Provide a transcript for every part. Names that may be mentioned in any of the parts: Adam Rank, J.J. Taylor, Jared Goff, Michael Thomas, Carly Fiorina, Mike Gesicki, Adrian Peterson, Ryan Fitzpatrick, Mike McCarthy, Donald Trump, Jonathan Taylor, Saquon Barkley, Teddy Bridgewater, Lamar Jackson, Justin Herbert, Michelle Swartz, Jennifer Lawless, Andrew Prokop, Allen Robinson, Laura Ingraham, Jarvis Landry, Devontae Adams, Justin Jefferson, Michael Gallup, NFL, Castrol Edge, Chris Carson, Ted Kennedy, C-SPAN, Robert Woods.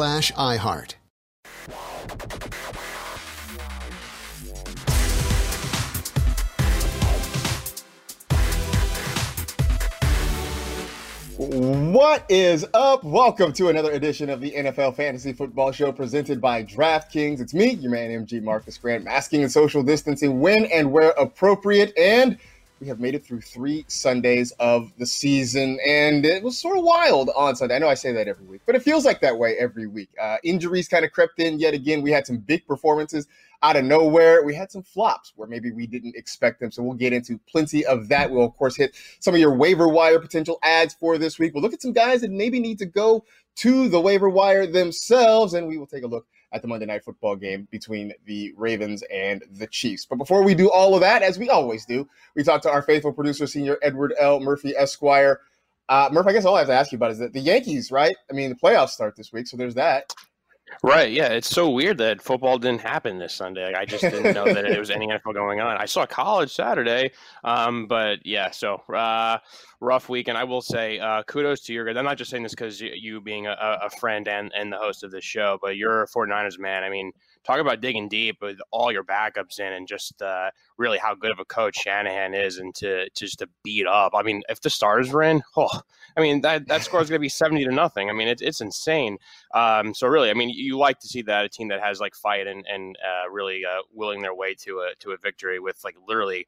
What is up? Welcome to another edition of the NFL Fantasy Football Show presented by DraftKings. It's me, your man MG Marcus Grant, masking and social distancing when and where appropriate, and we have made it through three Sundays of the season, and it was sort of wild on Sunday. I know I say that every week, but it feels like that way every week. Injuries kind of crept in yet again. We had some big performances out of nowhere. We had some flops where maybe we didn't expect them, so we'll get into plenty of that. We'll, of course, hit some of your waiver wire potential ads for this week. We'll look at some guys that maybe need to go to the waiver wire themselves, and we will take a look at the Monday Night Football game between the Ravens and the Chiefs. But before we do all of that, as we always do, we talk to our faithful producer, Senior Edward L. Murphy, Esquire. Murph, I guess all I have to ask you about is that the Yankees, right? I mean, the playoffs start this week, so there's that. Right, yeah. It's so weird that football didn't happen this Sunday. I just didn't know that there was any NFL going on. I saw college Saturday, but yeah, so rough week. And I will say kudos to your guys. I'm not just saying this because you being a friend and the host of this show, but you're a 49ers man. I mean, talk about digging deep with all your backups in and just really how good of a coach Shanahan is, and to just to beat up. I mean, if the starters were in, that score is going to be 70-0. I mean, it's insane. So really, I mean, you like to see that a team that has like fight and really willing their way to a victory with like literally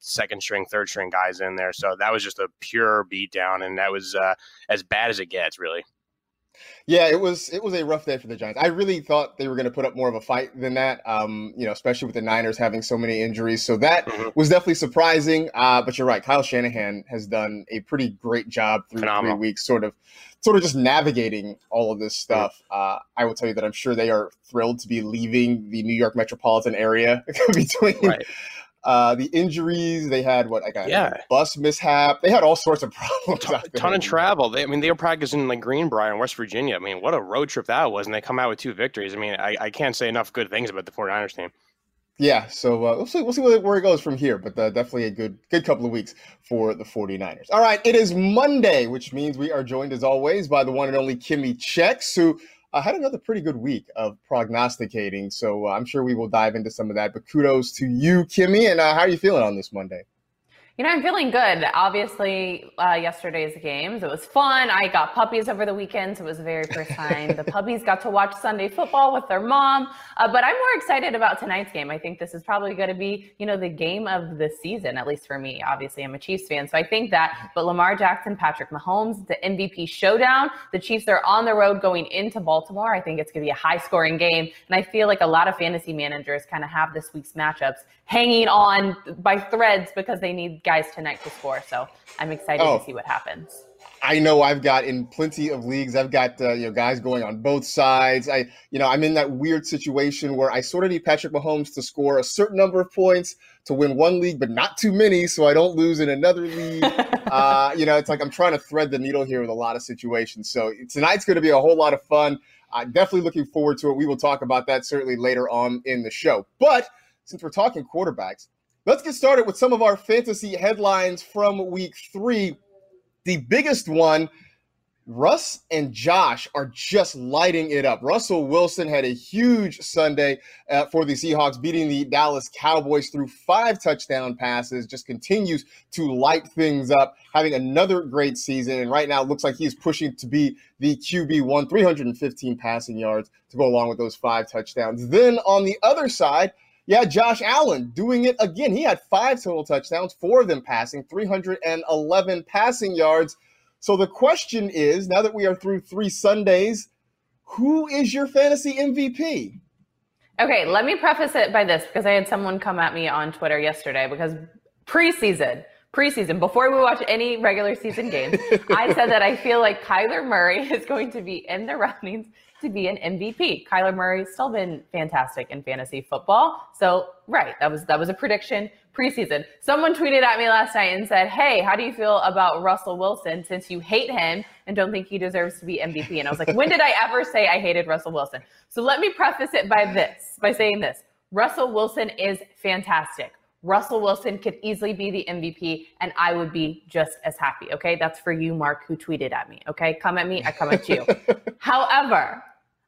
second string, third string guys in there. So that was just a pure beatdown, and that was as bad as it gets, really. Yeah, it was a rough day for the Giants. I really thought they were going to put up more of a fight than that, especially with the Niners having so many injuries. So that was definitely surprising. But you're right. Kyle Shanahan has done a pretty great job through 3 weeks, sort of just navigating all of this stuff. I will tell you that I'm sure they are thrilled to be leaving the New York metropolitan area between the injuries they had, a bus mishap. They had all sorts of problems. A ton of travel. They were practicing like Greenbrier in West Virginia. I mean, what a road trip that was, and they come out with two victories. I mean, I can't say enough good things about the 49ers team. Yeah, so we'll see where it goes from here, but definitely a good couple of weeks for the 49ers. All right, it is Monday, which means we are joined, as always, by the one and only Kimmy Chex, who had another pretty good week of prognosticating, so I'm sure we will dive into some of that. But kudos to you, Kimmy, and how are you feeling on this Monday? You know, I'm feeling good. Obviously, yesterday's games, it was fun. I got puppies over the weekend, so it was the very first time the puppies got to watch Sunday football with their mom. But I'm more excited about tonight's game. I think this is probably going to be, you know, the game of the season, at least for me. Obviously, I'm a Chiefs fan, so I think that. But Lamar Jackson, Patrick Mahomes, the MVP showdown. The Chiefs are on the road going into Baltimore. I think it's going to be a high-scoring game. And I feel like a lot of fantasy managers kind of have this week's matchups hanging on by threads because they need guys tonight to score, so I'm excited to see what happens. I know I've got in plenty of leagues. I've got you know, guys going on both sides. I'm in that weird situation where I sort of need Patrick Mahomes to score a certain number of points to win one league, but not too many, so I don't lose in another league. It's like I'm trying to thread the needle here with a lot of situations. So tonight's going to be a whole lot of fun. I'm definitely looking forward to it. We will talk about that certainly later on in the show. But since we're talking quarterbacks, let's get started with some of our fantasy headlines from week 3. The biggest one, Russ and Josh are just lighting it up. Russell Wilson had a huge Sunday for the Seahawks, beating the Dallas Cowboys through 5 touchdown passes, just continues to light things up, having another great season. And right now it looks like he's pushing to be the QB1, 315 passing yards to go along with those 5 touchdowns. Then on the other side, yeah, Josh Allen doing it again. He had 5 total touchdowns, 4 of them passing, 311 passing yards. So the question is, now that we are through 3 Sundays, who is your fantasy MVP? Okay, let me preface it by this, because I had someone come at me on Twitter yesterday, because preseason, before we watch any regular season games, I said that I feel like Kyler Murray is going to be in the runnings to be an MVP. Kyler Murray's still been fantastic in fantasy football. So, right, that was a prediction preseason. Someone tweeted at me last night and said, hey, how do you feel about Russell Wilson since you hate him and don't think he deserves to be MVP? And I was like, when did I ever say I hated Russell Wilson? So let me preface it by saying this. Russell Wilson is fantastic. Russell Wilson could easily be the MVP, and I would be just as happy, okay? That's for you, Mark, who tweeted at me, okay? Come at me, I come at you. However,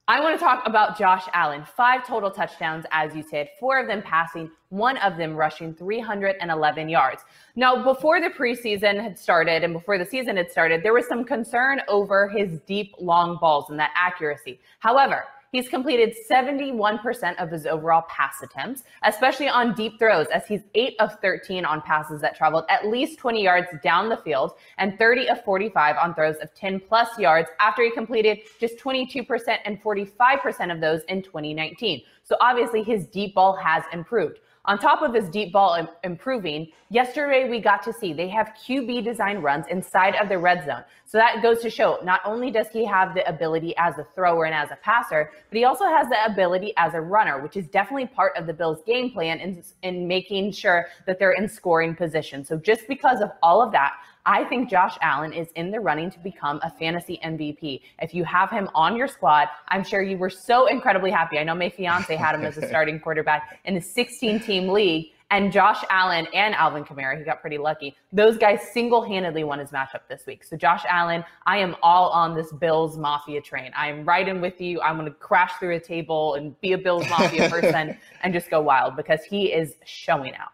I want to talk about Josh Allen. 5 total touchdowns, as you said, 4 of them passing, 1 of them rushing, 311 yards. Now, before the preseason had started and before the season had started, there was some concern over his deep, long balls and that accuracy. However, he's completed 71% of his overall pass attempts, especially on deep throws, as he's 8 of 13 on passes that traveled at least 20 yards down the field and 30 of 45 on throws of 10-plus yards after he completed just 22% and 45% of those in 2019. So obviously his deep ball has improved. On top of his deep ball improving, yesterday we got to see they have QB design runs inside of the red zone. So that goes to show not only does he have the ability as a thrower and as a passer, but he also has the ability as a runner, which is definitely part of the Bills' game plan in making sure that they're in scoring position. So just because of all of that, I think Josh Allen is in the running to become a fantasy MVP. If you have him on your squad, I'm sure you were so incredibly happy. I know my fiance had him as a starting quarterback in a 16-team league, and Josh Allen and Alvin Kamara, he got pretty lucky. Those guys single-handedly won his matchup this week. So Josh Allen, I am all on this Bills Mafia train. I am riding with you. I'm going to crash through a table and be a Bills Mafia person and just go wild because he is showing out.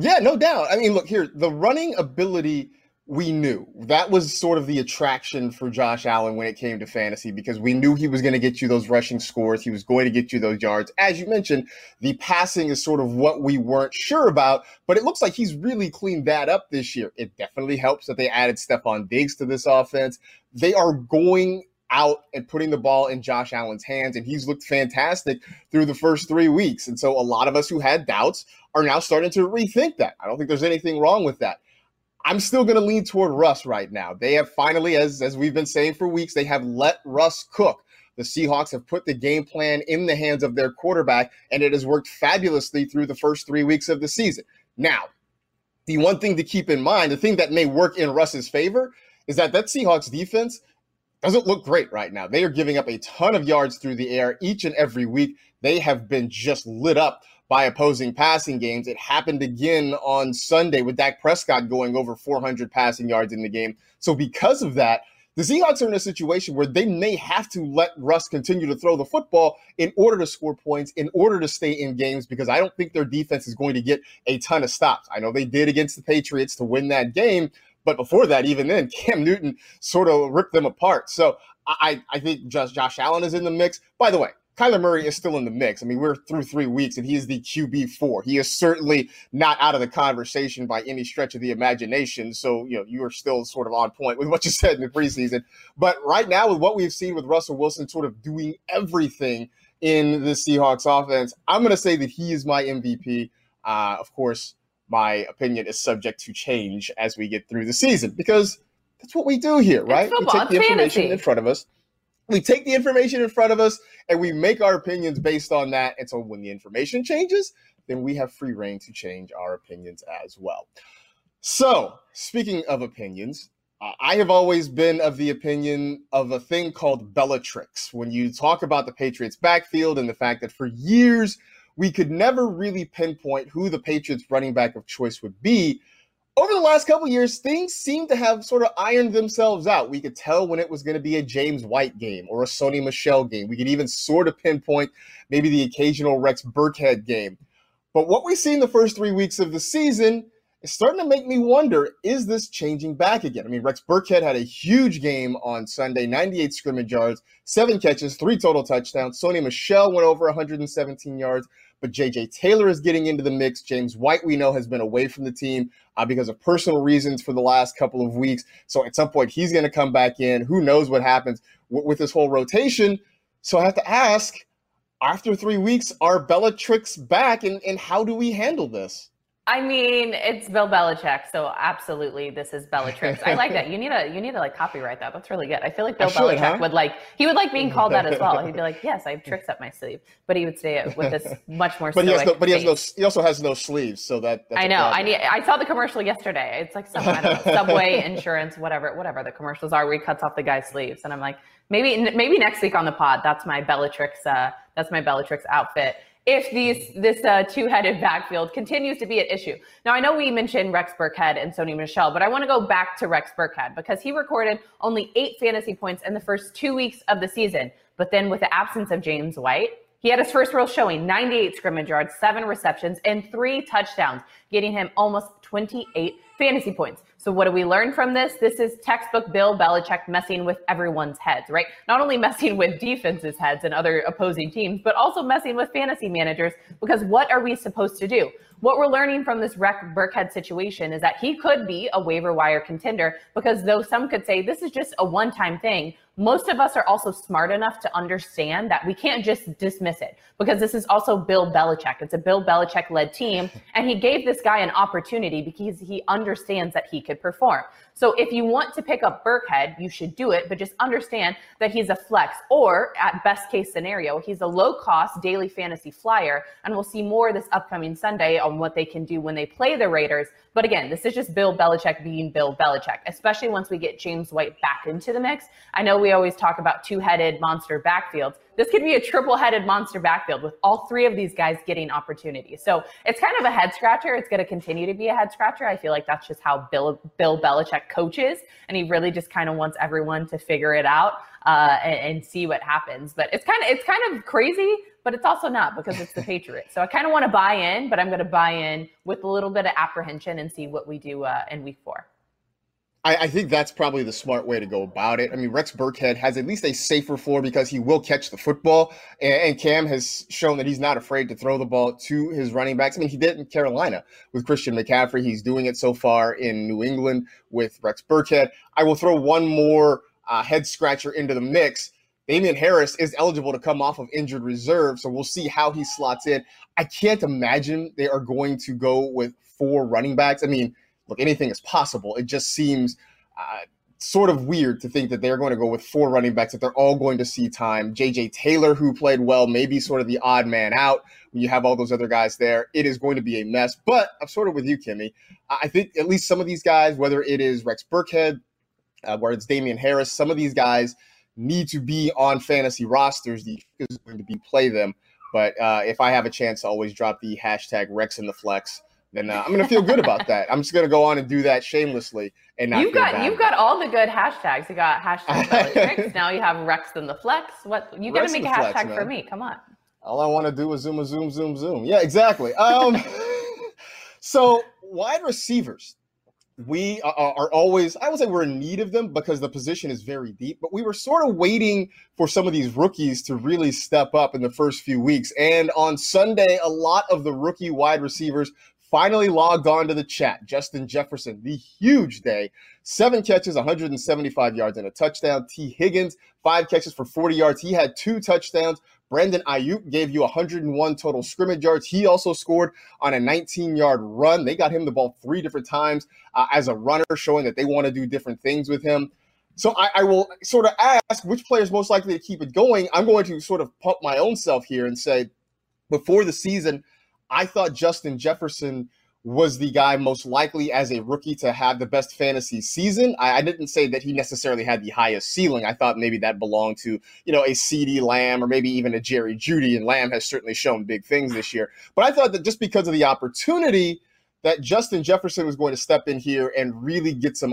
Yeah, no doubt. I mean, look here, the running ability we knew. That was sort of the attraction for Josh Allen when it came to fantasy because we knew he was going to get you those rushing scores. He was going to get you those yards. As you mentioned, the passing is sort of what we weren't sure about, but it looks like he's really cleaned that up this year. It definitely helps that they added Stephon Diggs to this offense. They are going out and putting the ball in Josh Allen's hands, and he's looked fantastic through the first 3 weeks. And so a lot of us who had doubts are now starting to rethink that. I don't think there's anything wrong with that. I'm still going to lean toward Russ right now. They have finally, as we've been saying for weeks, they have let Russ cook. The Seahawks have put the game plan in the hands of their quarterback, and it has worked fabulously through the first 3 weeks of the season. Now, the one thing to keep in mind, the thing that may work in Russ's favor, is that Seahawks defense doesn't look great right now. They are giving up a ton of yards through the air each and every week. They have been just lit up by opposing passing games. It happened again on Sunday with Dak Prescott going over 400 passing yards in the game. So because of that, The Seahawks are in a situation where they may have to let Russ continue to throw the football in order to score points, in order to stay in games, because I don't think their defense is going to get a ton of stops. I know they did against the Patriots to win that game, but before that, even then, Cam Newton sort of ripped them apart. So I think Josh Allen is in the mix. By the way, Kyler Murray is still in the mix. I mean, we're through 3 weeks, and he is the QB4. He is certainly not out of the conversation by any stretch of the imagination. So, you know, you are still sort of on point with what you said in the preseason. But right now, with what we've seen with Russell Wilson sort of doing everything in the Seahawks offense, I'm going to say that he is my MVP. Of course, my opinion is subject to change as we get through the season, because that's what we do here, right? We take the information in front of us. We take the information in front of us and we make our opinions based on that. And so when the information changes, then we have free reign to change our opinions as well. So speaking of opinions, I have always been of the opinion of a thing called Bellatrix. When you talk about the Patriots backfield and the fact that for years we could never really pinpoint who the Patriots running back of choice would be, over the last couple of years, things seem to have sort of ironed themselves out. We could tell when it was going to be a James White game or a Sony Michel game. We could even sort of pinpoint maybe the occasional Rex Burkhead game. But what we see in the first 3 weeks of the season is starting to make me wonder, is this changing back again? I mean, Rex Burkhead had a huge game on Sunday, 98 scrimmage yards, 7 catches, 3 total touchdowns. Sony Michel went over 117 yards. But J.J. Taylor is getting into the mix. James White, we know, has been away from the team because of personal reasons for the last couple of weeks. So at some point, he's going to come back in. Who knows what happens with this whole rotation. So I have to ask, after 3 weeks, are Bellatrix back? And how do we handle this? I mean, it's Bill Belichick, so absolutely, this is Bellatrix. I like that. You need to like copyright that. That's really good. I feel like Bill Belichick would like, he would like being called that as well. He'd be like, yes, I have tricks up my sleeve, but he would say it with this much more. He also has no sleeves, so that's I know. I saw the commercial yesterday. It's like Subway insurance, whatever the commercials are, where he cuts off the guy's sleeves, and I'm like, maybe next week on the pod, that's my Bellatrix outfit. If this two-headed backfield continues to be an issue. Now, I know we mentioned Rex Burkhead and Sony Michel, but I want to go back to Rex Burkhead because he recorded only 8 fantasy points in the first 2 weeks of the season. But then with the absence of James White, he had his first real showing, 98 scrimmage yards, 7 receptions, and 3 touchdowns, getting him almost 28 fantasy points. So what do we learn from this? This is textbook Bill Belichick messing with everyone's heads, right? Not only messing with defenses' heads and other opposing teams, but also messing with fantasy managers, because what are we supposed to do? What we're learning from this Rex Burkhead situation is that he could be a waiver wire contender, because though some could say this is just a one-time thing, most of us are also smart enough to understand that we can't just dismiss it, because this is also Bill Belichick. It's a Bill Belichick-led team, and he gave this guy an opportunity because he understands that he could perform. So if you want to pick up Burkhead, you should do it, but just understand that he's a flex, or at best case scenario, he's a low-cost daily fantasy flyer, and we'll see more this upcoming Sunday on what they can do when they play the Raiders. But again, this is just Bill Belichick being Bill Belichick, especially once we get James White back into the mix. I know we always talk about two-headed monster backfields. This could be a triple-headed monster backfield with all 3 of these guys getting opportunities. So it's kind of a head-scratcher. It's going to continue to be a head-scratcher. I feel like that's just how Bill Belichick coaches, and he really just kind of wants everyone to figure it out and see what happens. But it's kind of crazy, but it's also not, because it's the Patriots. So I kind of want to buy in, but I'm going to buy in with a little bit of apprehension and see what we do in week 4. I think that's probably the smart way to go about it. I mean, Rex Burkhead has at least a safer floor because he will catch the football, and Cam has shown that he's not afraid to throw the ball to his running backs. I mean, he did in Carolina with Christian McCaffrey. He's doing it so far in New England with Rex Burkhead. I will throw one more head scratcher into the mix. Damian Harris is eligible to come off of injured reserve, so we'll see how he slots in. I can't imagine they are going to go with 4 running backs. I mean, look, anything is possible. It just seems sort of weird to think that they're going to go with 4 running backs, that they're all going to see time. J.J. Taylor, who played well, maybe sort of the odd man out when you have all those other guys there. It is going to be a mess. But I'm sort of with you, Kimmy. I think at least some of these guys, whether it is Rex Burkhead, whether it's Damian Harris, some of these guys need to be on fantasy rosters. The is going to be play them. But if I have a chance to always drop the hashtag Rex in the Flex, then I'm going to feel good about that. I'm just going to go on and do that shamelessly and not feel bad. You've got all the good hashtags. You got #Rex. Now you have Rex and the Flex. What you got to make a hashtag flex, for me. Come on. All I want to do is zoom. Yeah, exactly. So wide receivers, we are always, I would say we're in need of them because the position is very deep, but we were sort of waiting for some of these rookies to really step up in the first few weeks. And on Sunday, a lot of the rookie wide receivers finally logged on to the chat. Justin Jefferson, the huge day, 7 catches, 175 yards and a touchdown. T. Higgins, 5 catches for 40 yards. He had 2 touchdowns. Brandon Ayuk gave you 101 total scrimmage yards. He also scored on a 19-yard run. They got him the ball 3 different times as a runner, showing that they want to do different things with him. So I will sort of ask which player is most likely to keep it going. I'm going to sort of pump my own self here and say, before the season, I thought Justin Jefferson was the guy most likely as a rookie to have the best fantasy season. I didn't say that he necessarily had the highest ceiling. I thought maybe that belonged to, you know, a CeeDee Lamb or maybe even a Jerry Jeudy, and Lamb has certainly shown big things this year. But I thought that just because of the opportunity that Justin Jefferson was going to step in here and really get some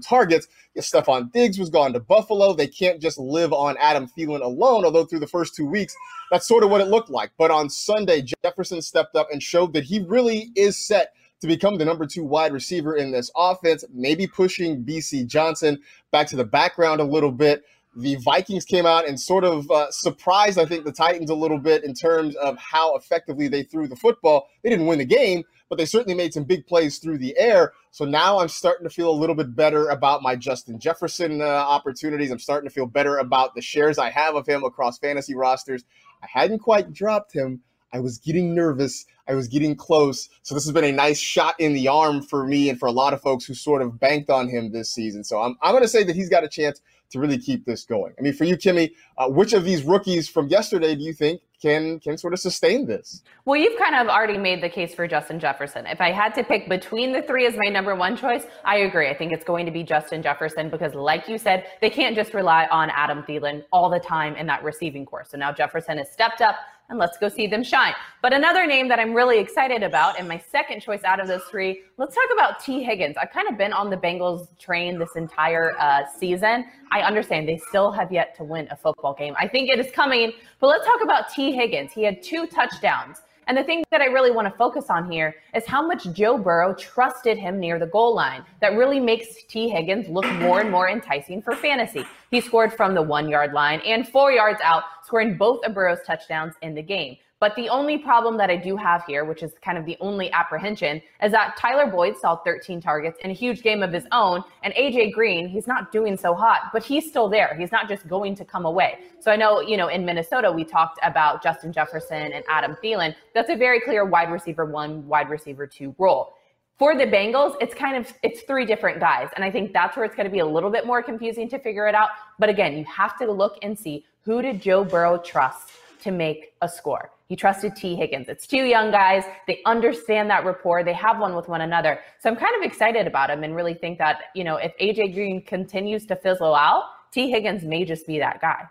targets. Stephon Diggs was gone to Buffalo. They can't just live on Adam Thielen alone, although through the first 2 weeks, that's sort of what it looked like. But on Sunday, Jefferson stepped up and showed that he really is set to become the number 2 wide receiver in this offense, maybe pushing BC Johnson back to the background a little bit. The Vikings came out and sort of surprised, I think, the Titans a little bit in terms of how effectively they threw the football. They didn't win the game, but they certainly made some big plays through the air. So now I'm starting to feel a little bit better about my Justin Jefferson opportunities. I'm starting to feel better about the shares I have of him across fantasy rosters. I hadn't quite dropped him. I was getting nervous. I was getting close. So this has been a nice shot in the arm for me and for a lot of folks who sort of banked on him this season. So I'm going to say that he's got a chance to really keep this going. I mean, for you, Kimmy, which of these rookies from yesterday do you think can sort of sustain this? Well, you've kind of already made the case for Justin Jefferson. If I had to pick between the 3 as my number 1 choice, I agree. I think it's going to be Justin Jefferson because, like you said, they can't just rely on Adam Thielen all the time in that receiving corps. So now Jefferson has stepped up, and let's go see them shine. But another name that I'm really excited about, and my second choice out of those 3, let's talk about T. Higgins. I've kind of been on the Bengals train this entire season. I understand they still have yet to win a football game. I think it is coming, but let's talk about T. Higgins. He had 2 touchdowns. And the thing that I really want to focus on here is how much Joe Burrow trusted him near the goal line. That really makes T. Higgins look more and more enticing for fantasy. He scored from the 1-yard line and 4 yards out, scoring both of Burrow's touchdowns in the game. But the only problem that I do have here, which is kind of the only apprehension, is that Tyler Boyd saw 13 targets in a huge game of his own, and A.J. Green, he's not doing so hot, but he's still there. He's not just going to come away. So I know, you know, in Minnesota, we talked about Justin Jefferson and Adam Thielen. That's a very clear wide receiver 1, wide receiver 2 role. For the Bengals, it's 3 different guys, and I think that's where it's going to be a little bit more confusing to figure it out. But again, you have to look and see who did Joe Burrow trust to make a score. He trusted T. Higgins. It's 2 young guys. They understand that rapport. They have one with one another. So I'm kind of excited about him and really think that, you know, if A.J. Green continues to fizzle out, T. Higgins may just be that guy.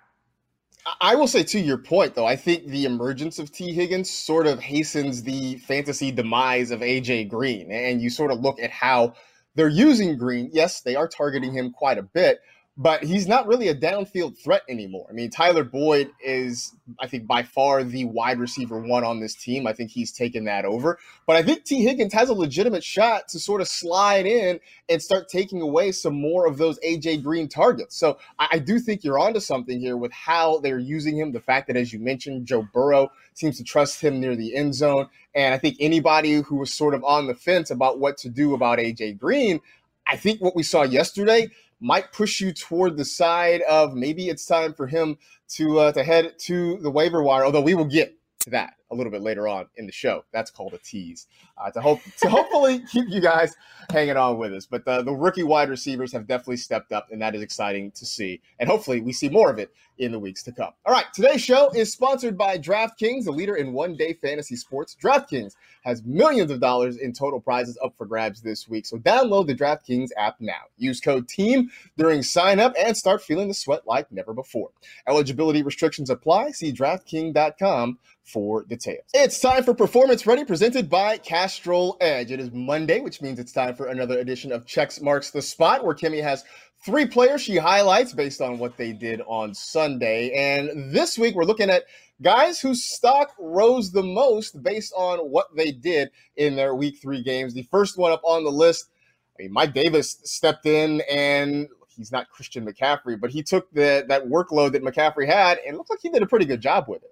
I will say, to your point, though, I think the emergence of T. Higgins sort of hastens the fantasy demise of A.J. Green. And you sort of look at how they're using Green. Yes, they are targeting him quite a bit, but he's not really a downfield threat anymore. I mean, Tyler Boyd is, I think, by far the wide receiver 1 on this team. I think he's taken that over. But I think T. Higgins has a legitimate shot to sort of slide in and start taking away some more of those A.J. Green targets. So I do think you're onto something here with how they're using him. The fact that, as you mentioned, Joe Burrow seems to trust him near the end zone. And I think anybody who was sort of on the fence about what to do about A.J. Green, I think what we saw yesterday might push you toward the side of maybe it's time for him to head to the waiver wire, although we will get to that a little bit later on in the show. That's called a tease, to hopefully keep you guys hanging on with us. But the rookie wide receivers have definitely stepped up, and that is exciting to see. And hopefully we see more of it in the weeks to come. All right, today's show is sponsored by DraftKings, the leader in one-day fantasy sports. DraftKings has millions of dollars in total prizes up for grabs this week. So download the DraftKings app now. Use code TEAM during sign-up and start feeling the sweat like never before. Eligibility restrictions apply. See DraftKings.com for the details. It's time for Performance Ready, presented by Castrol Edge. It is Monday, which means it's time for another edition of Chex Marks the Spot, where Kimmy has three players she highlights based on what they did on Sunday. And this week, we're looking at guys whose stock rose the most based on what they did in their week three games. The first one up on the list, I mean, Mike Davis stepped in, and he's not Christian McCaffrey, but he took that workload that McCaffrey had, and it looked like he did a pretty good job with it.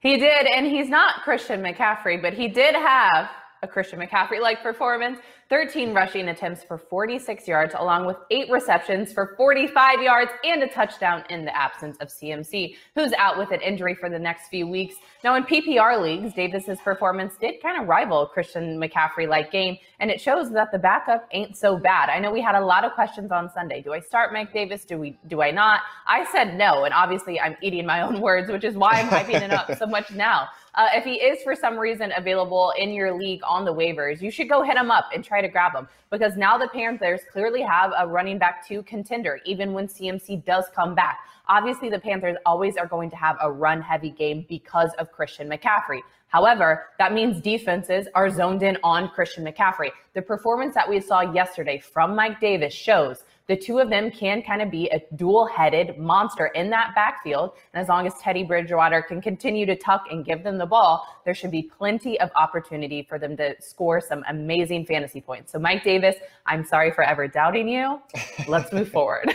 He did, and he's not Christian McCaffrey, but he did have a Christian McCaffrey-like performance, 13 rushing attempts for 46 yards, along with 8 receptions for 45 yards and a touchdown in the absence of CMC, who's out with an injury for the next few weeks. Now, in PPR leagues, Davis's performance did kind of rival a Christian McCaffrey-like game, and it shows that the backup ain't so bad. I know we had a lot of questions on Sunday. Do I start Mike Davis? Do I not? I said no, and obviously I'm eating my own words, which is why I'm hyping it up so much now. If he is for some reason available in your league on the waivers, you should go hit him up and try to grab him, because now the Panthers clearly have a running back two contender, even when CMC does come back. Obviously, the Panthers always are going to have a run-heavy game because of Christian McCaffrey. However, that means defenses are zoned in on Christian McCaffrey. The performance that we saw yesterday from Mike Davis shows the two of them can kind of be a dual-headed monster in that backfield. And as long as Teddy Bridgewater can continue to tuck and give them the ball, there should be plenty of opportunity for them to score some amazing fantasy points. So Mike Davis, I'm sorry for ever doubting you. Let's move forward.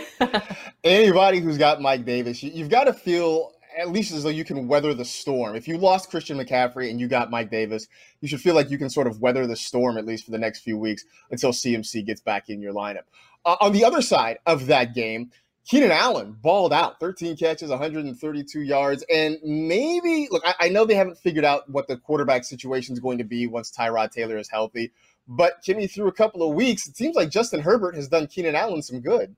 Anybody who's got Mike Davis, you've got to feel at least as though you can weather the storm. If you lost Christian McCaffrey and you got Mike Davis, you should feel like you can sort of weather the storm at least for the next few weeks until CMC gets back in your lineup. On the other side of that game, Keenan Allen balled out, 13 catches, 132 yards. And maybe, look, I know they haven't figured out what the quarterback situation is going to be once Tyrod Taylor is healthy, but Kimmy, through a couple of weeks, it seems like Justin Herbert has done Keenan Allen some good.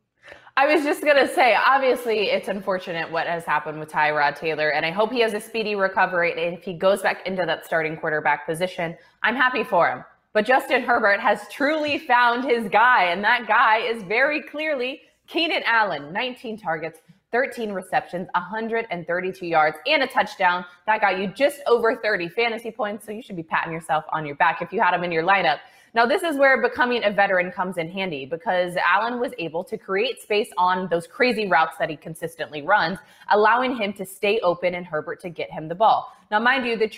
I was just going to say, obviously, it's unfortunate what has happened with Tyrod Taylor, and I hope he has a speedy recovery. And if he goes back into that starting quarterback position, I'm happy for him. But Justin Herbert has truly found his guy, and that guy is very clearly Keenan Allen. 19 targets, 13 receptions, 132 yards, and a touchdown. That got you just over 30 fantasy points, so you should be patting yourself on your back if you had him in your lineup. Now, this is where becoming a veteran comes in handy, because Allen was able to create space on those crazy routes that he consistently runs, allowing him to stay open and Herbert to get him the ball. Now, mind you, the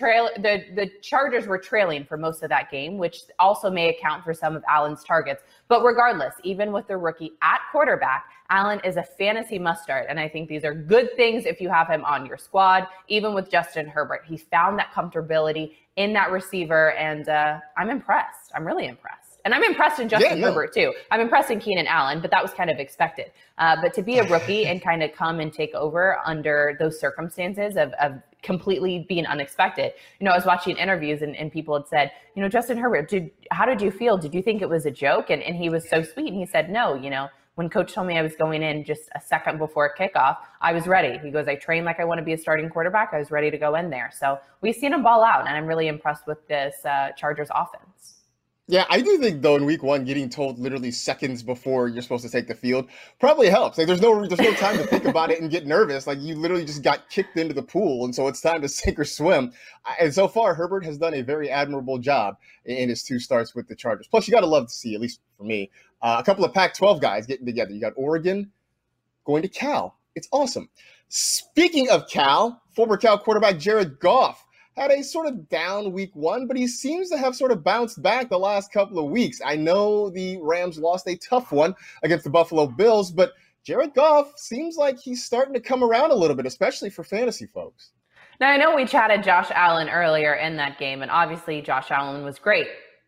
Chargers were trailing for most of that game, which also may account for some of Allen's targets. But regardless, even with the rookie at quarterback, Allen is a fantasy mustard, and I think these are good things if you have him on your squad. Even with Justin Herbert, he found that comfortability in that receiver, and I'm impressed. I'm really impressed. And I'm impressed in Justin Herbert, too. I'm impressed in Keenan Allen, but that was kind of expected. But to be a rookie and kind of come and take over under those circumstances of completely being unexpected. You know, I was watching interviews and people had said, you know, Justin Herbert, how did you feel? Did you think it was a joke? And he was so sweet. And he said, no, you know, when coach told me I was going in just a second before kickoff, I was ready. He goes, I trained like I want to be a starting quarterback. I was ready to go in there. So we've seen him ball out, and I'm really impressed with this Chargers offense. Yeah, I do think, though, in week one, getting told literally seconds before you're supposed to take the field probably helps. Like, there's no time to think about it and get nervous. Like, you literally just got kicked into the pool, and so it's time to sink or swim. And so far, Herbert has done a very admirable job in his two starts with the Chargers. Plus, you got to love to see, at least for me, a couple of Pac-12 guys getting together. You got Oregon going to Cal. It's awesome. Speaking of Cal, former Cal quarterback Jared Goff had a sort of down week one, but he seems to have sort of bounced back the last couple of weeks. I know the Rams lost a tough one against the Buffalo Bills, but Jared Goff seems like he's starting to come around a little bit, especially for fantasy folks. Now, I know we chatted Josh Allen earlier in that game, and obviously Josh Allen was great,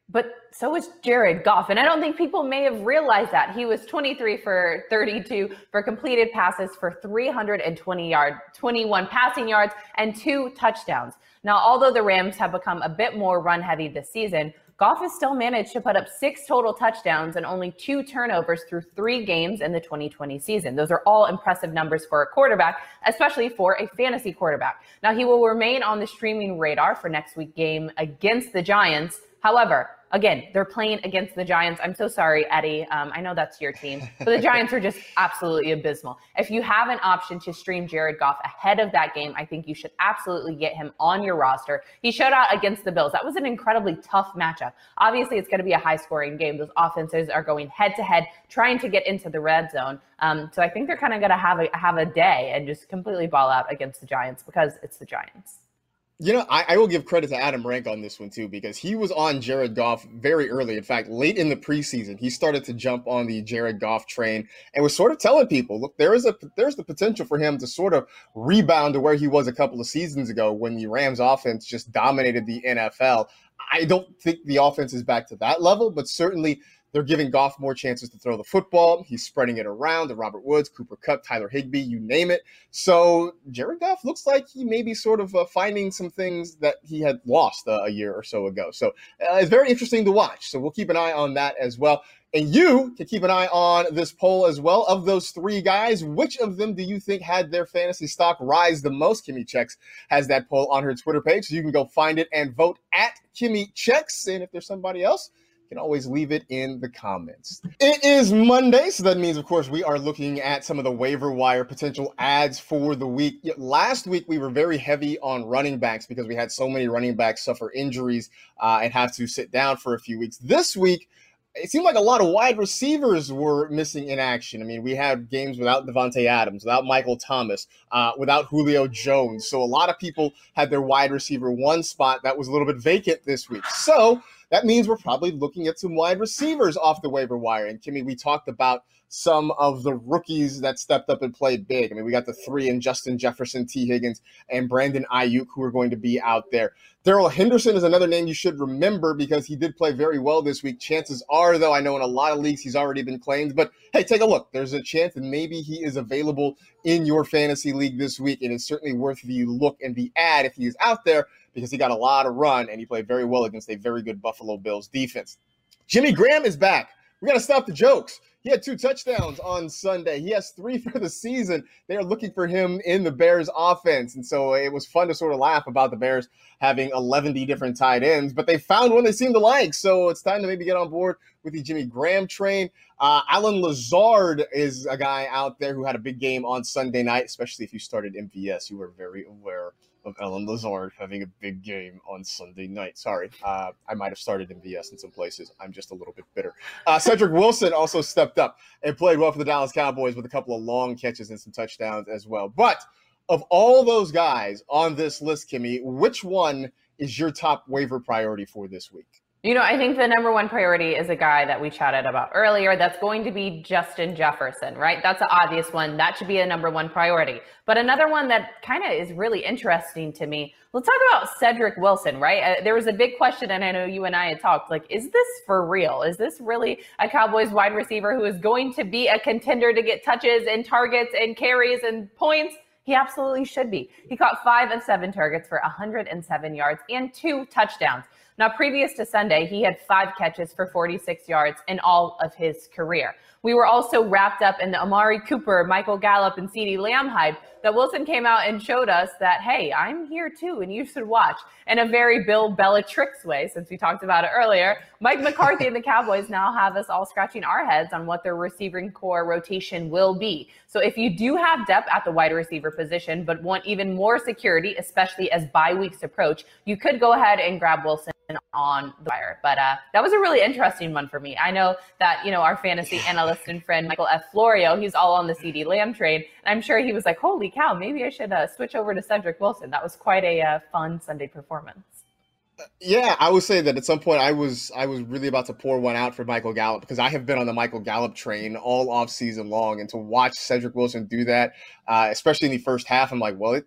but so is Jared Goff. And I don't think people may have realized that. He was 23 for 32 for completed passes for 21 passing yards and 2 touchdowns. Now, although the Rams have become a bit more run-heavy this season, Goff has still managed to put up 6 total touchdowns and only 2 turnovers through 3 games in the 2020 season. Those are all impressive numbers for a quarterback, especially for a fantasy quarterback. Now, he will remain on the streaming radar for next week's game against the Giants, However, again, they're playing against the Giants. I'm so sorry, Eddie. I know that's your team, but the Giants are just absolutely abysmal. If you have an option to stream Jared Goff ahead of that game, I think you should absolutely get him on your roster. He showed out against the Bills. That was an incredibly tough matchup. Obviously, it's going to be a high-scoring game. Those offenses are going head-to-head, trying to get into the red zone. So I think they're kind of going to have a day and just completely ball out against the Giants because it's the Giants. You know, I will give credit to Adam Rank on this one, too, because he was on Jared Goff very early. In fact, late in the preseason, he started to jump on the Jared Goff train and was sort of telling people, look, there's the potential for him to sort of rebound to where he was a couple of seasons ago when the Rams offense just dominated the NFL. I don't think the offense is back to that level, but certainly they're giving Goff more chances to throw the football. He's spreading it around to Robert Woods, Cooper Kupp, Tyler Higbee, you name it. So Jared Goff looks like he may be sort of finding some things that he had lost a year or so ago. So it's very interesting to watch. So we'll keep an eye on that as well. And you can keep an eye on this poll as well. Of those three guys, which of them do you think had their fantasy stock rise the most? Kimmy Chex has that poll on her Twitter page. So you can go find it and vote at Kimmy Chex. And if there's somebody else, can always leave it in the comments. It is Monday, so that means, of course, we are looking at some of the waiver wire potential ads for the week. Last week, we were very heavy on running backs because we had so many running backs suffer injuries and have to sit down for a few weeks. This week, it seemed like a lot of wide receivers were missing in action. I mean, we had games without Devontae Adams, without Michael Thomas, without Julio Jones. So a lot of people had their wide receiver one spot that was a little bit vacant this week. So that means we're probably looking at some wide receivers off the waiver wire. And, Kimmy, we talked about some of the rookies that stepped up and played big. I mean, we got the three in Justin Jefferson, T. Higgins, and Brandon Ayuk, who are going to be out there. Darrell Henderson is another name you should remember because he did play very well this week. Chances are, though, I know in a lot of leagues he's already been claimed. But, hey, take a look. There's a chance that maybe he is available in your fantasy league this week, and it's certainly worth the look and the ad if he is out there because he got a lot of run and he played very well against a very good Buffalo Bills defense. Jimmy Graham is back. We got to stop the jokes. He had 2 touchdowns on Sunday. He has 3 for the season. They are looking for him in the Bears offense. And so it was fun to sort of laugh about the Bears having 11 different tight ends, but they found one they seem to like. So it's time to maybe get on board with the Jimmy Graham train. Alan Lazard is a guy out there who had a big game on Sunday night, especially if you started MVS, you were very aware of Alan Lazard having a big game on Sunday night. Sorry, I might have started MVS in some places. I'm just a little bit bitter. Cedric Wilson also stepped up and played well for the Dallas Cowboys with a couple of long catches and some touchdowns as well. But of all those guys on this list, Kimmy, which one is your top waiver priority for this week? You know, I think the number one priority is a guy that we chatted about earlier. That's going to be Justin Jefferson, right? That's an obvious one. That should be a number one priority. But another one that kind of is really interesting to me, let's talk about Cedric Wilson, right? There was a big question, and I know you and I had talked, like, is this for real? Is this really a Cowboys wide receiver who is going to be a contender to get touches and targets and carries and points? He absolutely should be. He caught 5 of 7 targets for 107 yards and 2 touchdowns. Now, previous to Sunday, he had 5 catches for 46 yards in all of his career. We were also wrapped up in the Amari Cooper, Michael Gallup, and CeeDee Lamb hype that Wilson came out and showed us that, hey, I'm here too, and you should watch, in a very Bill Belichick way, since we talked about it earlier. Mike McCarthy and the Cowboys now have us all scratching our heads on what their receiving core rotation will be. So if you do have depth at the wide receiver position but want even more security, especially as bye weeks approach, you could go ahead and grab Wilson on the wire. But that was a really interesting one for me. I know that, you know, our fantasy analyst and friend Michael F. Florio, he's all on the CeeDee Lamb train, and I'm sure he was like, holy cow, maybe I should switch over to Cedric Wilson. That was quite a fun Sunday performance. Yeah, I would say that at some point I was really about to pour one out for Michael Gallup because I have been on the Michael Gallup train all off season long, and to watch Cedric Wilson do that, especially in the first half, I'm like, well,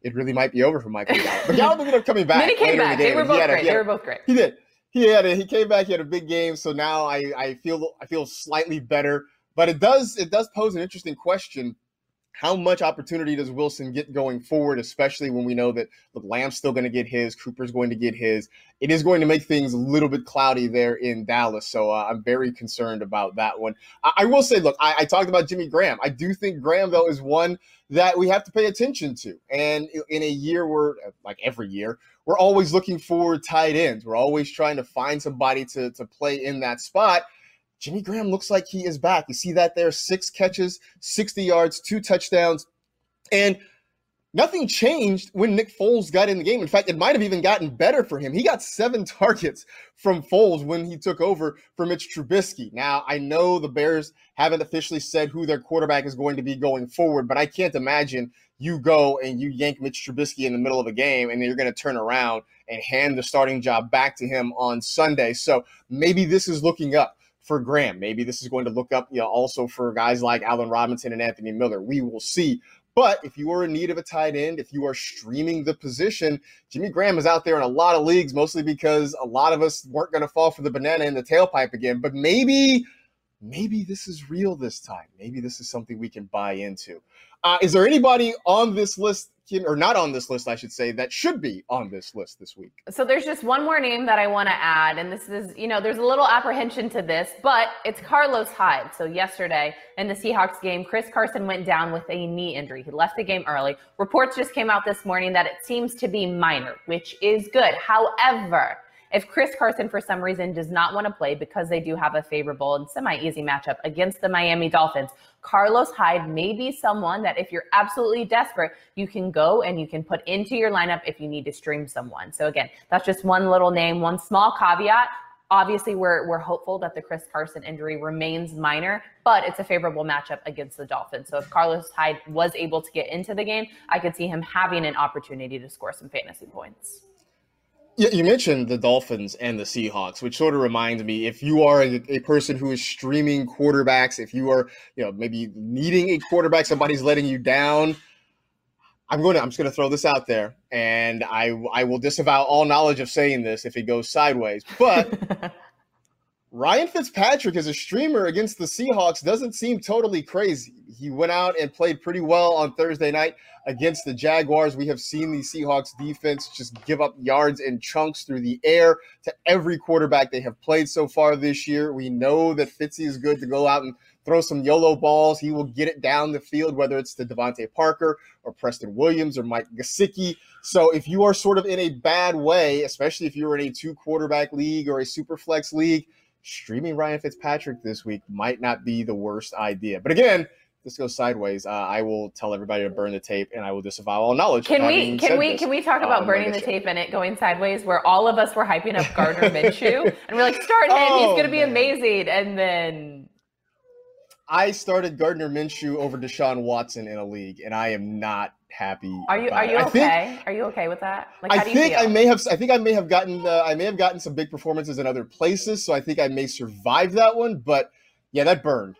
it really might be over for Michael Gallup. But Gallup ended up coming back. Then he came back. They were both great. They were both great. He did. He came back. He had a big game. So now I feel slightly better. But it does pose an interesting question. how much opportunity does Wilson get going forward, especially when we know that the Lamb's still going to get his, Cooper's going to get his. It is going to make things a little bit cloudy there in Dallas, so I'm very concerned about that one. I will say, look, I talked about Jimmy Graham. I do think Graham, though, is one that we have to pay attention to. And in a year where, like every year, we're always looking for tight ends. We're always trying to find somebody to play in that spot. Jimmy Graham looks like he is back. You see that there, 6 catches, 60 yards, 2 touchdowns. And nothing changed when Nick Foles got in the game. In fact, it might have even gotten better for him. He got 7 targets from Foles when he took over for Mitch Trubisky. Now, I know the Bears haven't officially said who their quarterback is going to be going forward, but I can't imagine you go and you yank Mitch Trubisky in the middle of a game, and then you're going to turn around and hand the starting job back to him on Sunday. So maybe this is looking up for Graham. Maybe this is going to look up, you know, also for guys like Allen Robinson and Anthony Miller. We will see. But if you are in need of a tight end, if you are streaming the position, Jimmy Graham is out there in a lot of leagues, mostly because a lot of us weren't going to fall for the banana in the tailpipe again. But maybe this is real this time. Maybe this is something we can buy into. Is there anybody on this list, or not on this list, I should say, that should be on this list this week? So there's just one more name that I want to add, and this is, you know, there's a little apprehension to this, but it's Carlos Hyde. So yesterday in the Seahawks game, Chris Carson went down with a knee injury. He left the game early. Reports just came out this morning that it seems to be minor, which is good. However, if Chris Carson, for some reason, does not want to play because they do have a favorable and semi-easy matchup against the Miami Dolphins, Carlos Hyde may be someone that if you're absolutely desperate, you can go and you can put into your lineup if you need to stream someone. So again, that's just one little name, one small caveat. Obviously, we're hopeful that the Chris Carson injury remains minor, but it's a favorable matchup against the Dolphins. So if Carlos Hyde was able to get into the game, I could see him having an opportunity to score some fantasy points. You mentioned the Dolphins and the Seahawks, which sort of reminds me, if you are a person who is streaming quarterbacks, if you are, you know, maybe needing a quarterback, somebody's letting you down, I'm just going to throw this out there, and I will disavow all knowledge of saying this if it goes sideways, but Ryan Fitzpatrick as a streamer against the Seahawks doesn't seem totally crazy. He went out and played pretty well on Thursday night against the Jaguars. We have seen the Seahawks defense just give up yards in chunks through the air to every quarterback they have played so far this year. We know that Fitzy is good to go out and throw some YOLO balls. He will get it down the field, whether it's to Devontae Parker or Preston Williams or Mike Gesicki. So if you are sort of in a bad way, especially if you're in a 2-quarterback league or a super flex league, streaming Ryan Fitzpatrick this week might not be the worst idea. But again, this goes sideways. I will tell everybody to burn the tape, and I will disavow all knowledge. Can we talk about burning the tape and it going sideways, where all of us were hyping up Gardner Minshew, and we're like, start him, he's going to be amazing, and then I started Gardner Minshew over Deshaun Watson in a league, and I am not happy. Are you okay? Are you okay with that? Like, how do you feel? I may have gotten some big performances in other places, so I think I may survive that one. But yeah, that burned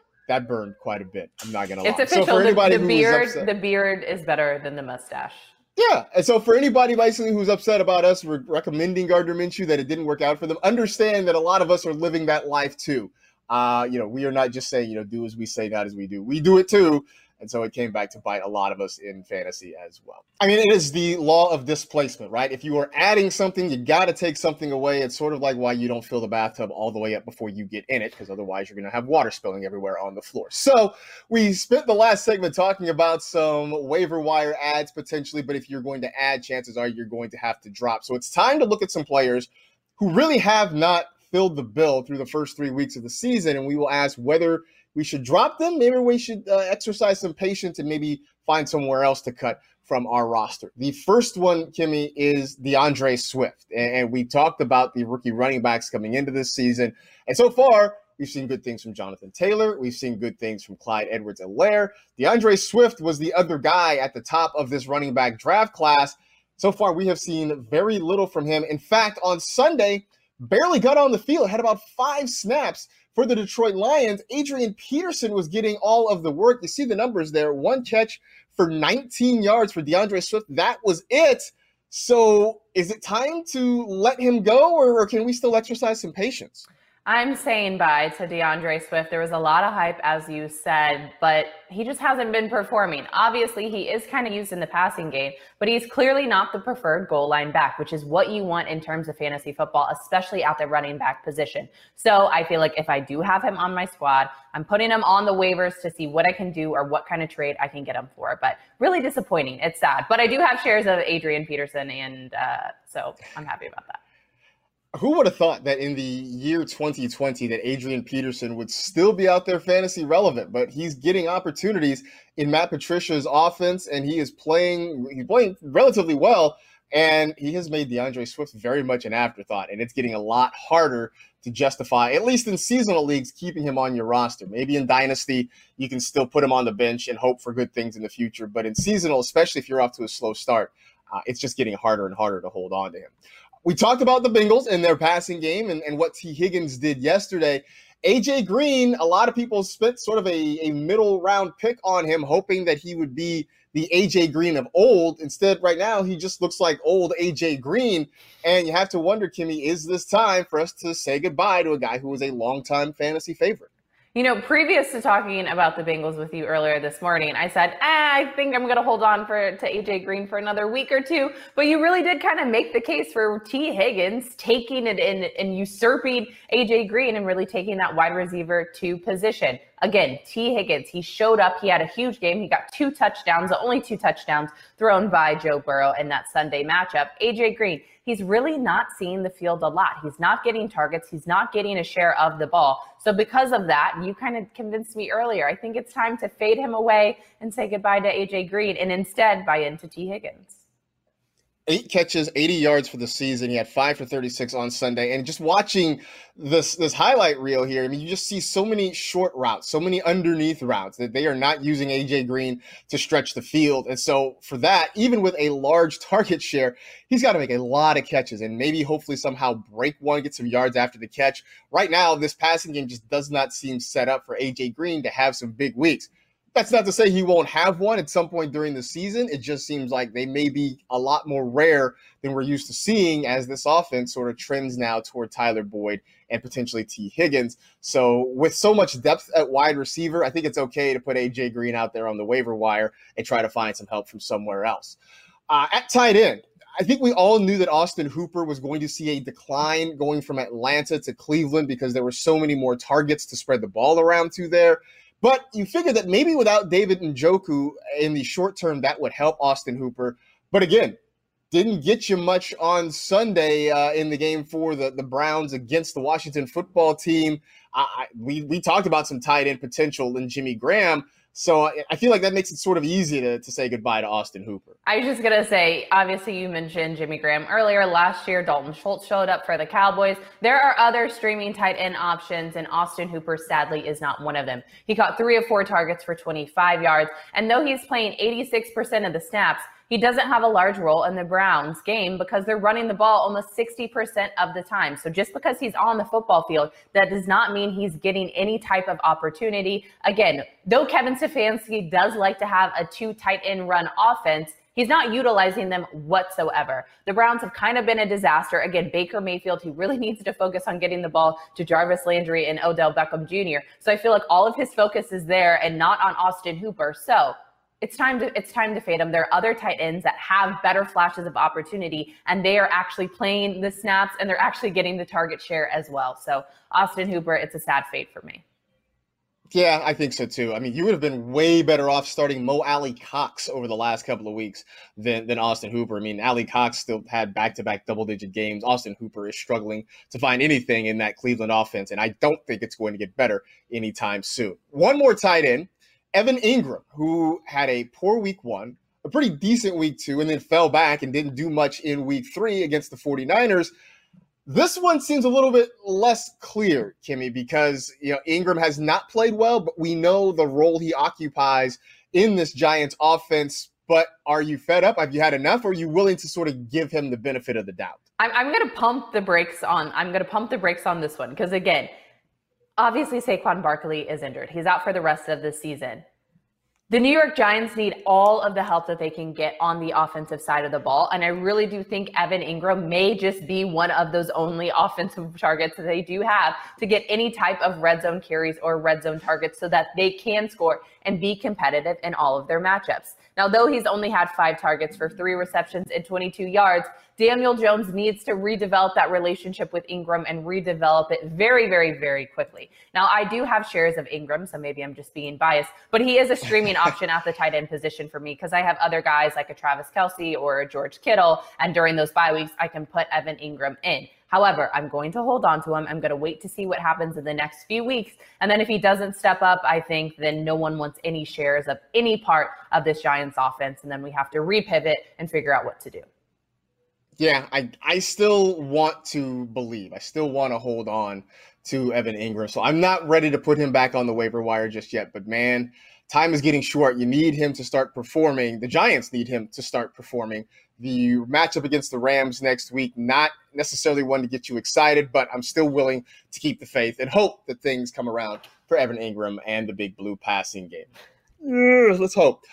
quite a bit. I'm not gonna lie. It's official. So for anybody the beard is better than the mustache. Yeah, and so for anybody basically who's upset about us recommending Gardner Minshew that it didn't work out for them, understand that a lot of us are living that life too. You know, we are not just saying, you know, do as we say, not as we do. We do it too. And so it came back to bite a lot of us in fantasy as well. I mean, it is the law of displacement, right? If you are adding something, you got to take something away. It's sort of like why you don't fill the bathtub all the way up before you get in it, because otherwise you're going to have water spilling everywhere on the floor. So we spent the last segment talking about some waiver wire ads potentially, but if you're going to add, chances are you're going to have to drop. So it's time to look at some players who really have not filled the bill through the first 3 weeks of the season, and we will ask whether we should drop them. Maybe we should exercise some patience and maybe find somewhere else to cut from our roster. The first one, Kimmy, is DeAndre Swift. And we talked about the rookie running backs coming into this season. And so far, we've seen good things from Jonathan Taylor. We've seen good things from Clyde Edwards-Helaire. DeAndre Swift was the other guy at the top of this running back draft class. So far, we have seen very little from him. In fact, on Sunday, barely got on the field, had about 5 snaps for the Detroit Lions. Adrian Peterson was getting all of the work. You see the numbers there. 1 catch for 19 yards for DeAndre Swift. That was it. So is it time to let him go, or can we still exercise some patience? I'm saying bye to DeAndre Swift. There was a lot of hype, as you said, but he just hasn't been performing. Obviously, he is kind of used in the passing game, but he's clearly not the preferred goal line back, which is what you want in terms of fantasy football, especially at the running back position. So I feel like if I do have him on my squad, I'm putting him on the waivers to see what I can do or what kind of trade I can get him for. But really disappointing. It's sad. But I do have shares of Adrian Peterson, and so I'm happy about that. Who would have thought that in the year 2020 that Adrian Peterson would still be out there fantasy relevant? But he's getting opportunities in Matt Patricia's offense, and he is playing relatively well, and he has made DeAndre Swift very much an afterthought, and it's getting a lot harder to justify, at least in seasonal leagues, keeping him on your roster. Maybe in Dynasty, you can still put him on the bench and hope for good things in the future, but in seasonal, especially if you're off to a slow start, it's just getting harder and harder to hold on to him. We talked about the Bengals and their passing game and what T. Higgins did yesterday. A.J. Green, a lot of people spent sort of a middle-round pick on him, hoping that he would be the A.J. Green of old. Instead, right now, he just looks like old A.J. Green. And you have to wonder, Kimmy, is this time for us to say goodbye to a guy who was a longtime fantasy favorite? You know, previous to talking about the Bengals with you earlier this morning, I said, I think I'm going to hold on to A.J. Green for another week or two. But you really did kind of make the case for T. Higgins taking it in and usurping A.J. Green and really taking that wide receiver two position. Again, T. Higgins, he showed up. He had a huge game. He got two touchdowns, the only two touchdowns thrown by Joe Burrow in that Sunday matchup. A.J. Green, he's really not seeing the field a lot. He's not getting targets. He's not getting a share of the ball. So because of that, you kind of convinced me earlier, I think it's time to fade him away and say goodbye to A.J. Green and instead buy into T. Higgins. 8 catches, 80 yards for the season. He had 5 for 36 on Sunday. And just watching this highlight reel here, I mean, you just see so many short routes, so many underneath routes that they are not using A.J. Green to stretch the field. And so for that, even with a large target share, he's got to make a lot of catches and maybe hopefully somehow break one, get some yards after the catch. Right now, this passing game just does not seem set up for A.J. Green to have some big weeks. That's not to say he won't have one at some point during the season. It just seems like they may be a lot more rare than we're used to seeing as this offense sort of trends now toward Tyler Boyd and potentially T. Higgins. So with so much depth at wide receiver, I think it's okay to put A.J. Green out there on the waiver wire and try to find some help from somewhere else. At tight end, I think we all knew that Austin Hooper was going to see a decline going from Atlanta to Cleveland because there were so many more targets to spread the ball around to there. But you figure that maybe without David Njoku in the short term, that would help Austin Hooper. But again, didn't get you much on Sunday in the game for the Browns against the Washington football team. We talked about some tight end potential in Jimmy Graham. So I feel like that makes it sort of easy to say goodbye to Austin Hooper. I was just going to say, obviously you mentioned Jimmy Graham earlier. Last year, Dalton Schultz showed up for the Cowboys. There are other streaming tight end options, and Austin Hooper sadly is not one of them. He caught 3 of 4 targets for 25 yards, and though he's playing 86% of the snaps, he doesn't have a large role in the Browns game because they're running the ball almost 60% of the time. So just because he's on the football field, that does not mean he's getting any type of opportunity. Again, though Kevin Stefanski does like to have a 2 tight end run offense, he's not utilizing them whatsoever. The Browns have kind of been a disaster. Again, Baker Mayfield, he really needs to focus on getting the ball to Jarvis Landry and Odell Beckham Jr. So I feel like all of his focus is there and not on Austin Hooper. So It's time to fade him. There are other tight ends that have better flashes of opportunity, and they are actually playing the snaps, and they're actually getting the target share as well. So Austin Hooper, it's a sad fade for me. Yeah, I think so too. I mean, you would have been way better off starting Mo Alley Cox over the last couple of weeks than Austin Hooper. I mean, Alley Cox still had back-to-back double-digit games. Austin Hooper is struggling to find anything in that Cleveland offense, and I don't think it's going to get better anytime soon. One more tight end. Evan Ingram, who had a poor week 1, a pretty decent week 2, and then fell back and didn't do much in week 3 against the 49ers. This one seems a little bit less clear, Kimmy, because Ingram has not played well, but we know the role he occupies in this Giants offense. But are you fed up? Have you had enough? Or are you willing to sort of give him the benefit of the doubt? I'm going to pump the brakes on. I'm going to pump the brakes on this one because, again, obviously, Saquon Barkley is injured. He's out for the rest of the season. The New York Giants need all of the help that they can get on the offensive side of the ball. And I really do think Evan Ingram may just be one of those only offensive targets that they do have to get any type of red zone carries or red zone targets so that they can score and be competitive in all of their matchups. Now, though he's only had 5 targets for 3 receptions and 22 yards, Daniel Jones needs to redevelop that relationship with Ingram and redevelop it very, very, very quickly. Now, I do have shares of Ingram, so maybe I'm just being biased, but he is a streaming option at the tight end position for me because I have other guys like a Travis Kelsey or a George Kittle, and during those bye weeks, I can put Evan Ingram in. However, I'm going to hold on to him. I'm going to wait to see what happens in the next few weeks. And then if he doesn't step up, I think then no one wants any shares of any part of this Giants offense, and then we have to repivot and figure out what to do. Yeah, I still want to believe. I still want to hold on to Evan Ingram. So I'm not ready to put him back on the waiver wire just yet. But, man, time is getting short. You need him to start performing. The Giants need him to start performing. The matchup against the Rams next week, not necessarily one to get you excited, but I'm still willing to keep the faith and hope that things come around for Evan Ingram and the Big Blue passing game. Let's hope.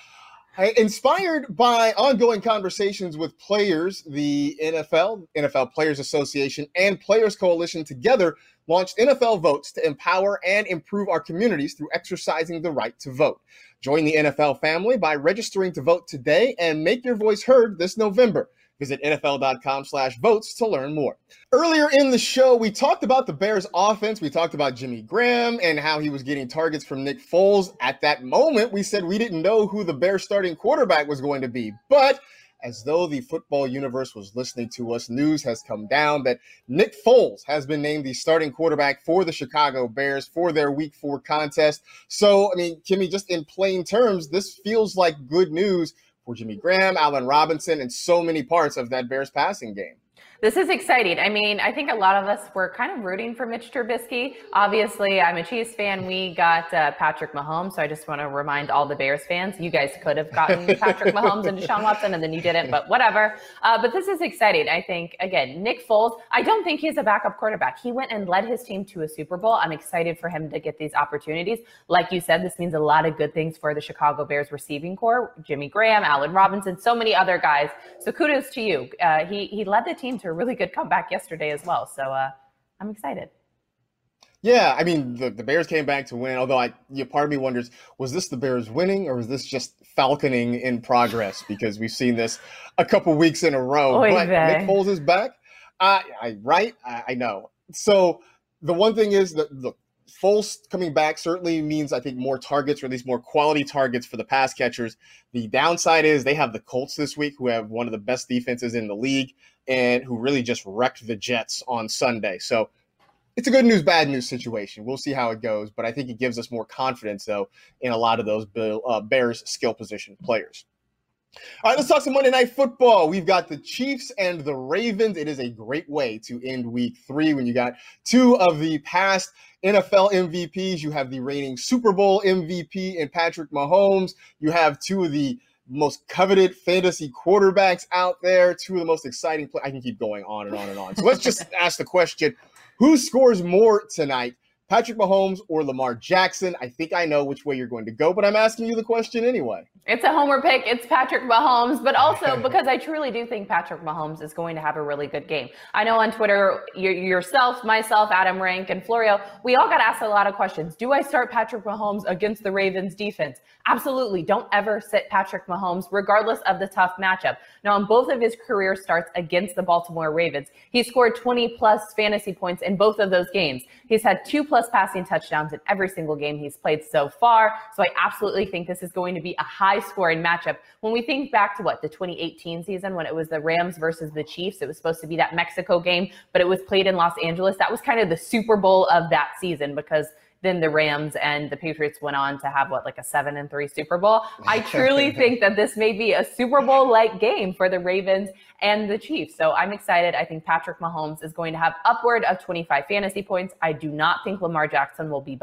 Inspired by ongoing conversations with players, the NFL Players Association, and Players Coalition together launched NFL Votes to empower and improve our communities through exercising the right to vote. Join the NFL family by registering to vote today and make your voice heard this November. Visit NFL.com/votes to learn more. Earlier in the show, we talked about the Bears offense. We talked about Jimmy Graham and how he was getting targets from Nick Foles. At that moment, we said we didn't know who the Bears starting quarterback was going to be. But as though the football universe was listening to us, news has come down that Nick Foles has been named the starting quarterback for the Chicago Bears for their Week 4 contest. So, I mean, Kimmy, just in plain terms, this feels like good news for Jimmy Graham, Allen Robinson, and so many parts of that Bears passing game. This is exciting. I mean, I think a lot of us were kind of rooting for Mitch Trubisky. Obviously, I'm a Chiefs fan. We got Patrick Mahomes, so I just want to remind all the Bears fans, you guys could have gotten Patrick Mahomes and Deshaun Watson, and then you didn't, but whatever. But this is exciting. I think, again, Nick Foles, I don't think he's a backup quarterback. He went and led his team to a Super Bowl. I'm excited for him to get these opportunities. Like you said, this means a lot of good things for the Chicago Bears receiving corps, Jimmy Graham, Allen Robinson, so many other guys. So kudos to you. He led the team to a really good comeback yesterday as well. So I'm excited. Yeah, I mean, the Bears came back to win, although part of me wonders, was this the Bears winning or was this just falconing in progress? Because we've seen this a couple weeks in a row. Oy but vey. Nick Foles is back. I know. So the one thing is that, look, Foles coming back certainly means, I think, more targets, or at least more quality targets for the pass catchers. The downside is they have the Colts this week, who have one of the best defenses in the league and who really just wrecked the Jets on Sunday. So it's a good news, bad news situation. We'll see how it goes, but I think it gives us more confidence, though, in a lot of those Bears skill position players. All right, let's talk some Monday Night Football. We've got the Chiefs and the Ravens. It is a great way to end Week 3 when you got two of the past NFL MVPs. You have the reigning Super Bowl MVP in Patrick Mahomes. You have two of the most coveted fantasy quarterbacks out there, two of the most exciting players. I can keep going on and on and on. So let's just ask the question, who scores more tonight, Patrick Mahomes or Lamar Jackson? I think I know which way you're going to go, but I'm asking you the question anyway. It's a homer pick. It's Patrick Mahomes, but also because I truly do think Patrick Mahomes is going to have a really good game. I know on Twitter, yourself, myself, Adam Rank, and Florio, we all got asked a lot of questions. Do I start Patrick Mahomes against the Ravens defense? Absolutely. Don't ever sit Patrick Mahomes, regardless of the tough matchup. Now, on both of his career starts against the Baltimore Ravens, he scored 20-plus fantasy points in both of those games. He's had 2+ passing touchdowns in every single game he's played so far. So I absolutely think this is going to be a high-scoring matchup. When we think back to, the 2018 season when it was the Rams versus the Chiefs, it was supposed to be that Mexico game, but it was played in Los Angeles. That was kind of the Super Bowl of that season because then the Rams and the Patriots went on to have, a 7-3 Super Bowl. I truly think that this may be a Super Bowl-like game for the Ravens and the Chiefs. So I'm excited. I think Patrick Mahomes is going to have upward of 25 fantasy points. I do not think Lamar Jackson will be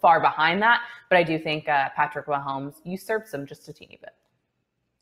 far behind that, but I do think Patrick Mahomes usurps him just a teeny bit.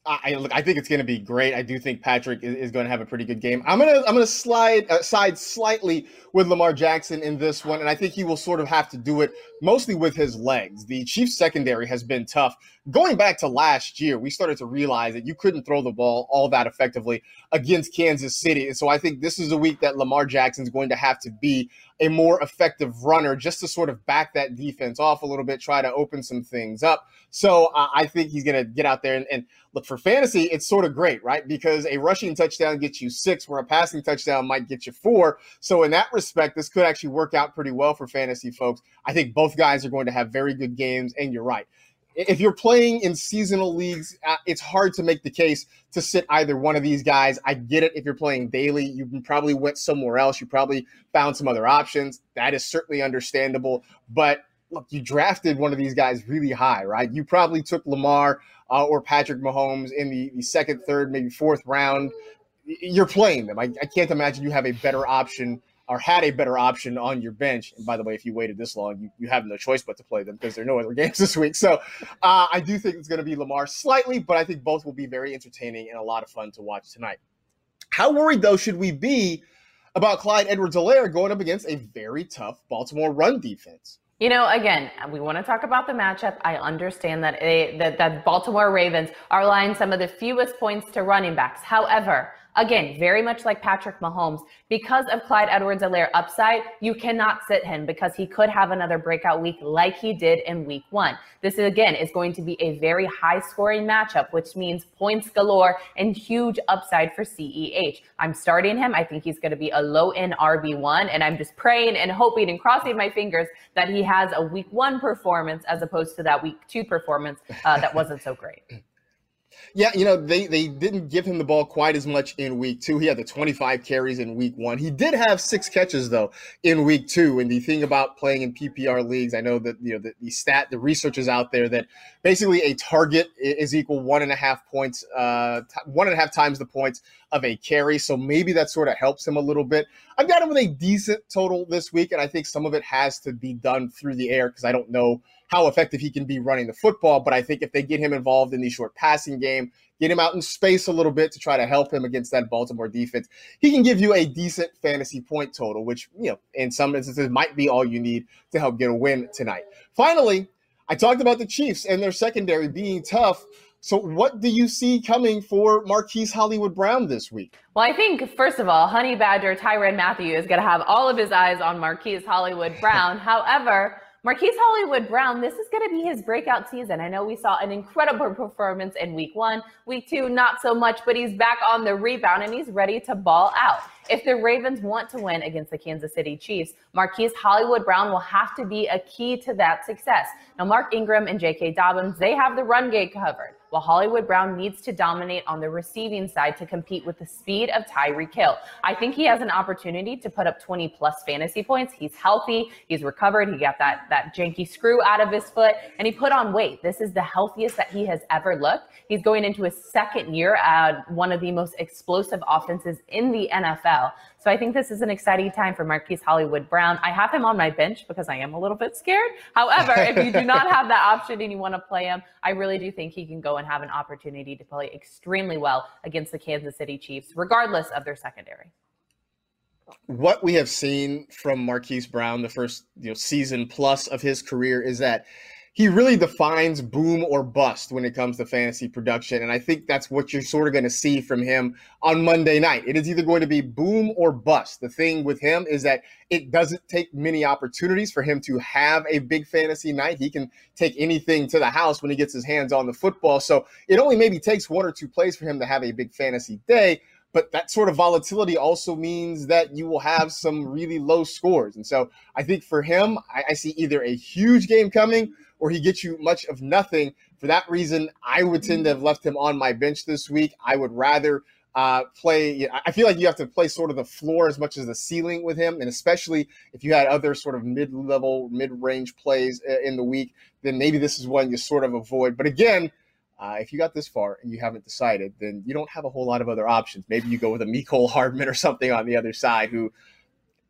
I think it's going to be great. I do think Patrick is going to have a pretty good game. I'm going to side slightly with Lamar Jackson in this one, and I think he will sort of have to do it mostly with his legs. The Chiefs secondary has been tough. Going back to last year, we started to realize that you couldn't throw the ball all that effectively against Kansas City, and so I think this is a week that Lamar Jackson's going to have to be a more effective runner just to sort of back that defense off a little bit, try to open some things up. So I think he's going to get out there and look, for fantasy, it's sort of great, right? Because a rushing touchdown gets you 6, where a passing touchdown might get you 4. So in that respect, this could actually work out pretty well for fantasy folks. I think both guys are going to have very good games, and you're right. If you're playing in seasonal leagues, it's hard to make the case to sit either one of these guys. I get it. If you're playing daily, you probably went somewhere else. You probably found some other options. That is certainly understandable. But look, you drafted one of these guys really high, right? You probably took Lamar or Patrick Mahomes in the second, third, maybe fourth round. You're playing them. I can't imagine you have a better option or had a better option on your bench. And by the way, if you waited this long, you have no choice but to play them because there are no other games this week. So I do think it's going to be Lamar slightly, but I think both will be very entertaining and a lot of fun to watch tonight. How worried, though, should we be about Clyde Edwards-Helaire going up against a very tough Baltimore run defense? You know, again, we want to talk about the matchup. I understand that that Baltimore Ravens are allowing some of the fewest points to running backs. However, again, very much like Patrick Mahomes, because of Clyde Edwards-Helaire upside, you cannot sit him because he could have another breakout week like he did in week 1. This, again, is going to be a very high-scoring matchup, which means points galore and huge upside for CEH. I'm starting him. I think he's going to be a low-end RB1, and I'm just praying and hoping and crossing my fingers that he has a week 1 performance as opposed to that week 2 performance that wasn't so great. Yeah, you know, they didn't give him the ball quite as much in week 2. He had the 25 carries in week 1. He did have 6 catches, though, in week 2. And the thing about playing in PPR leagues, I know that, you know, the research is out there that basically a target is equal 1.5 points, 1.5 times the points of a carry. So maybe that sort of helps him a little bit. I've got him with a decent total this week, and I think some of it has to be done through the air because I don't know how effective he can be running the football. But I think if they get him involved in the short passing game, get him out in space a little bit to try to help him against that Baltimore defense, he can give you a decent fantasy point total, which, you know, in some instances might be all you need to help get a win tonight. Finally, I talked about the Chiefs and their secondary being tough. So what do you see coming for Marquise Hollywood Brown this week? Well, I think, first of all, Honey Badger Tyrann Mathieu is going to have all of his eyes on Marquise Hollywood Brown. However, Marquise Hollywood Brown, this is going to be his breakout season. I know we saw an incredible performance in week 1, week 2, not so much, but he's back on the rebound and he's ready to ball out. If the Ravens want to win against the Kansas City Chiefs, Marquise Hollywood Brown will have to be a key to that success. Now, Mark Ingram and J.K. Dobbins, they have the run game covered, while Hollywood Brown needs to dominate on the receiving side to compete with the speed of Tyreek Hill. I think he has an opportunity to put up 20-plus fantasy points. He's healthy. He's recovered. He got that janky screw out of his foot, and he put on weight. This is the healthiest that he has ever looked. He's going into his second year at one of the most explosive offenses in the NFL. So I think this is an exciting time for Marquise Hollywood Brown. I have him on my bench because I am a little bit scared. However, if you do not have that option and you want to play him, I really do think he can go and have an opportunity to play extremely well against the Kansas City Chiefs, regardless of their secondary. What we have seen from Marquise Brown the first season plus of his career is that he really defines boom or bust when it comes to fantasy production. And I think that's what you're sort of going to see from him on Monday night. It is either going to be boom or bust. The thing with him is that it doesn't take many opportunities for him to have a big fantasy night. He can take anything to the house when he gets his hands on the football. So it only maybe takes 1 or 2 plays for him to have a big fantasy day. But that sort of volatility also means that you will have some really low scores. And so I think for him, I see either a huge game coming or he gets you much of nothing. For that reason, I would tend to have left him on my bench this week. I would rather play. I feel like you have to play sort of the floor as much as the ceiling with him. And especially if you had other sort of mid-level, mid-range plays in the week, then maybe this is one you sort of avoid. But again, if you got this far and you haven't decided, then you don't have a whole lot of other options. Maybe you go with a Mecole Hardman or something on the other side who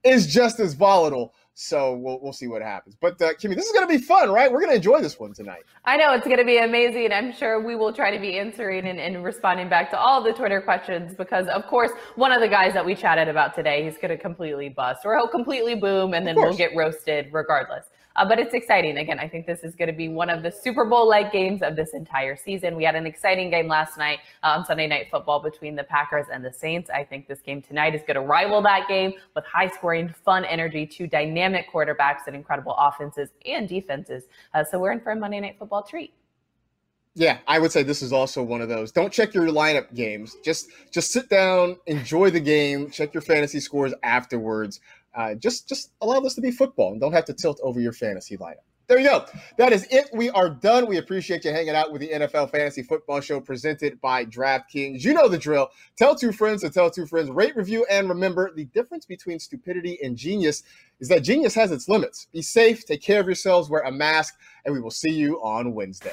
is just as volatile. So we'll see what happens. But Kimmy, this is going to be fun, right? We're going to enjoy this one tonight. I know it's going to be amazing. I'm sure we will try to be answering and responding back to all the Twitter questions because, of course, one of the guys that we chatted about today, he's going to completely bust or he'll completely boom and then we'll get roasted regardless. But it's exciting. Again, I think this is going to be one of the Super Bowl-like games of this entire season. We had an exciting game last night on Sunday Night Football between the Packers and the Saints. I think this game tonight is going to rival that game with high-scoring, fun energy, two dynamic quarterbacks and incredible offenses and defenses. So we're in for a Monday Night Football treat. Yeah, I would say this is also one of those. Don't check your lineup games. Just sit down, enjoy the game, check your fantasy scores afterwards. Just allow this to be football and don't have to tilt over your fantasy lineup. There you go. That is it. We are done. We appreciate you hanging out with the NFL Fantasy Football Show presented by DraftKings. You know the drill. Tell two friends to tell two friends. Rate, review, and remember the difference between stupidity and genius is that genius has its limits. Be safe. Take care of yourselves. Wear a mask. And we will see you on Wednesday.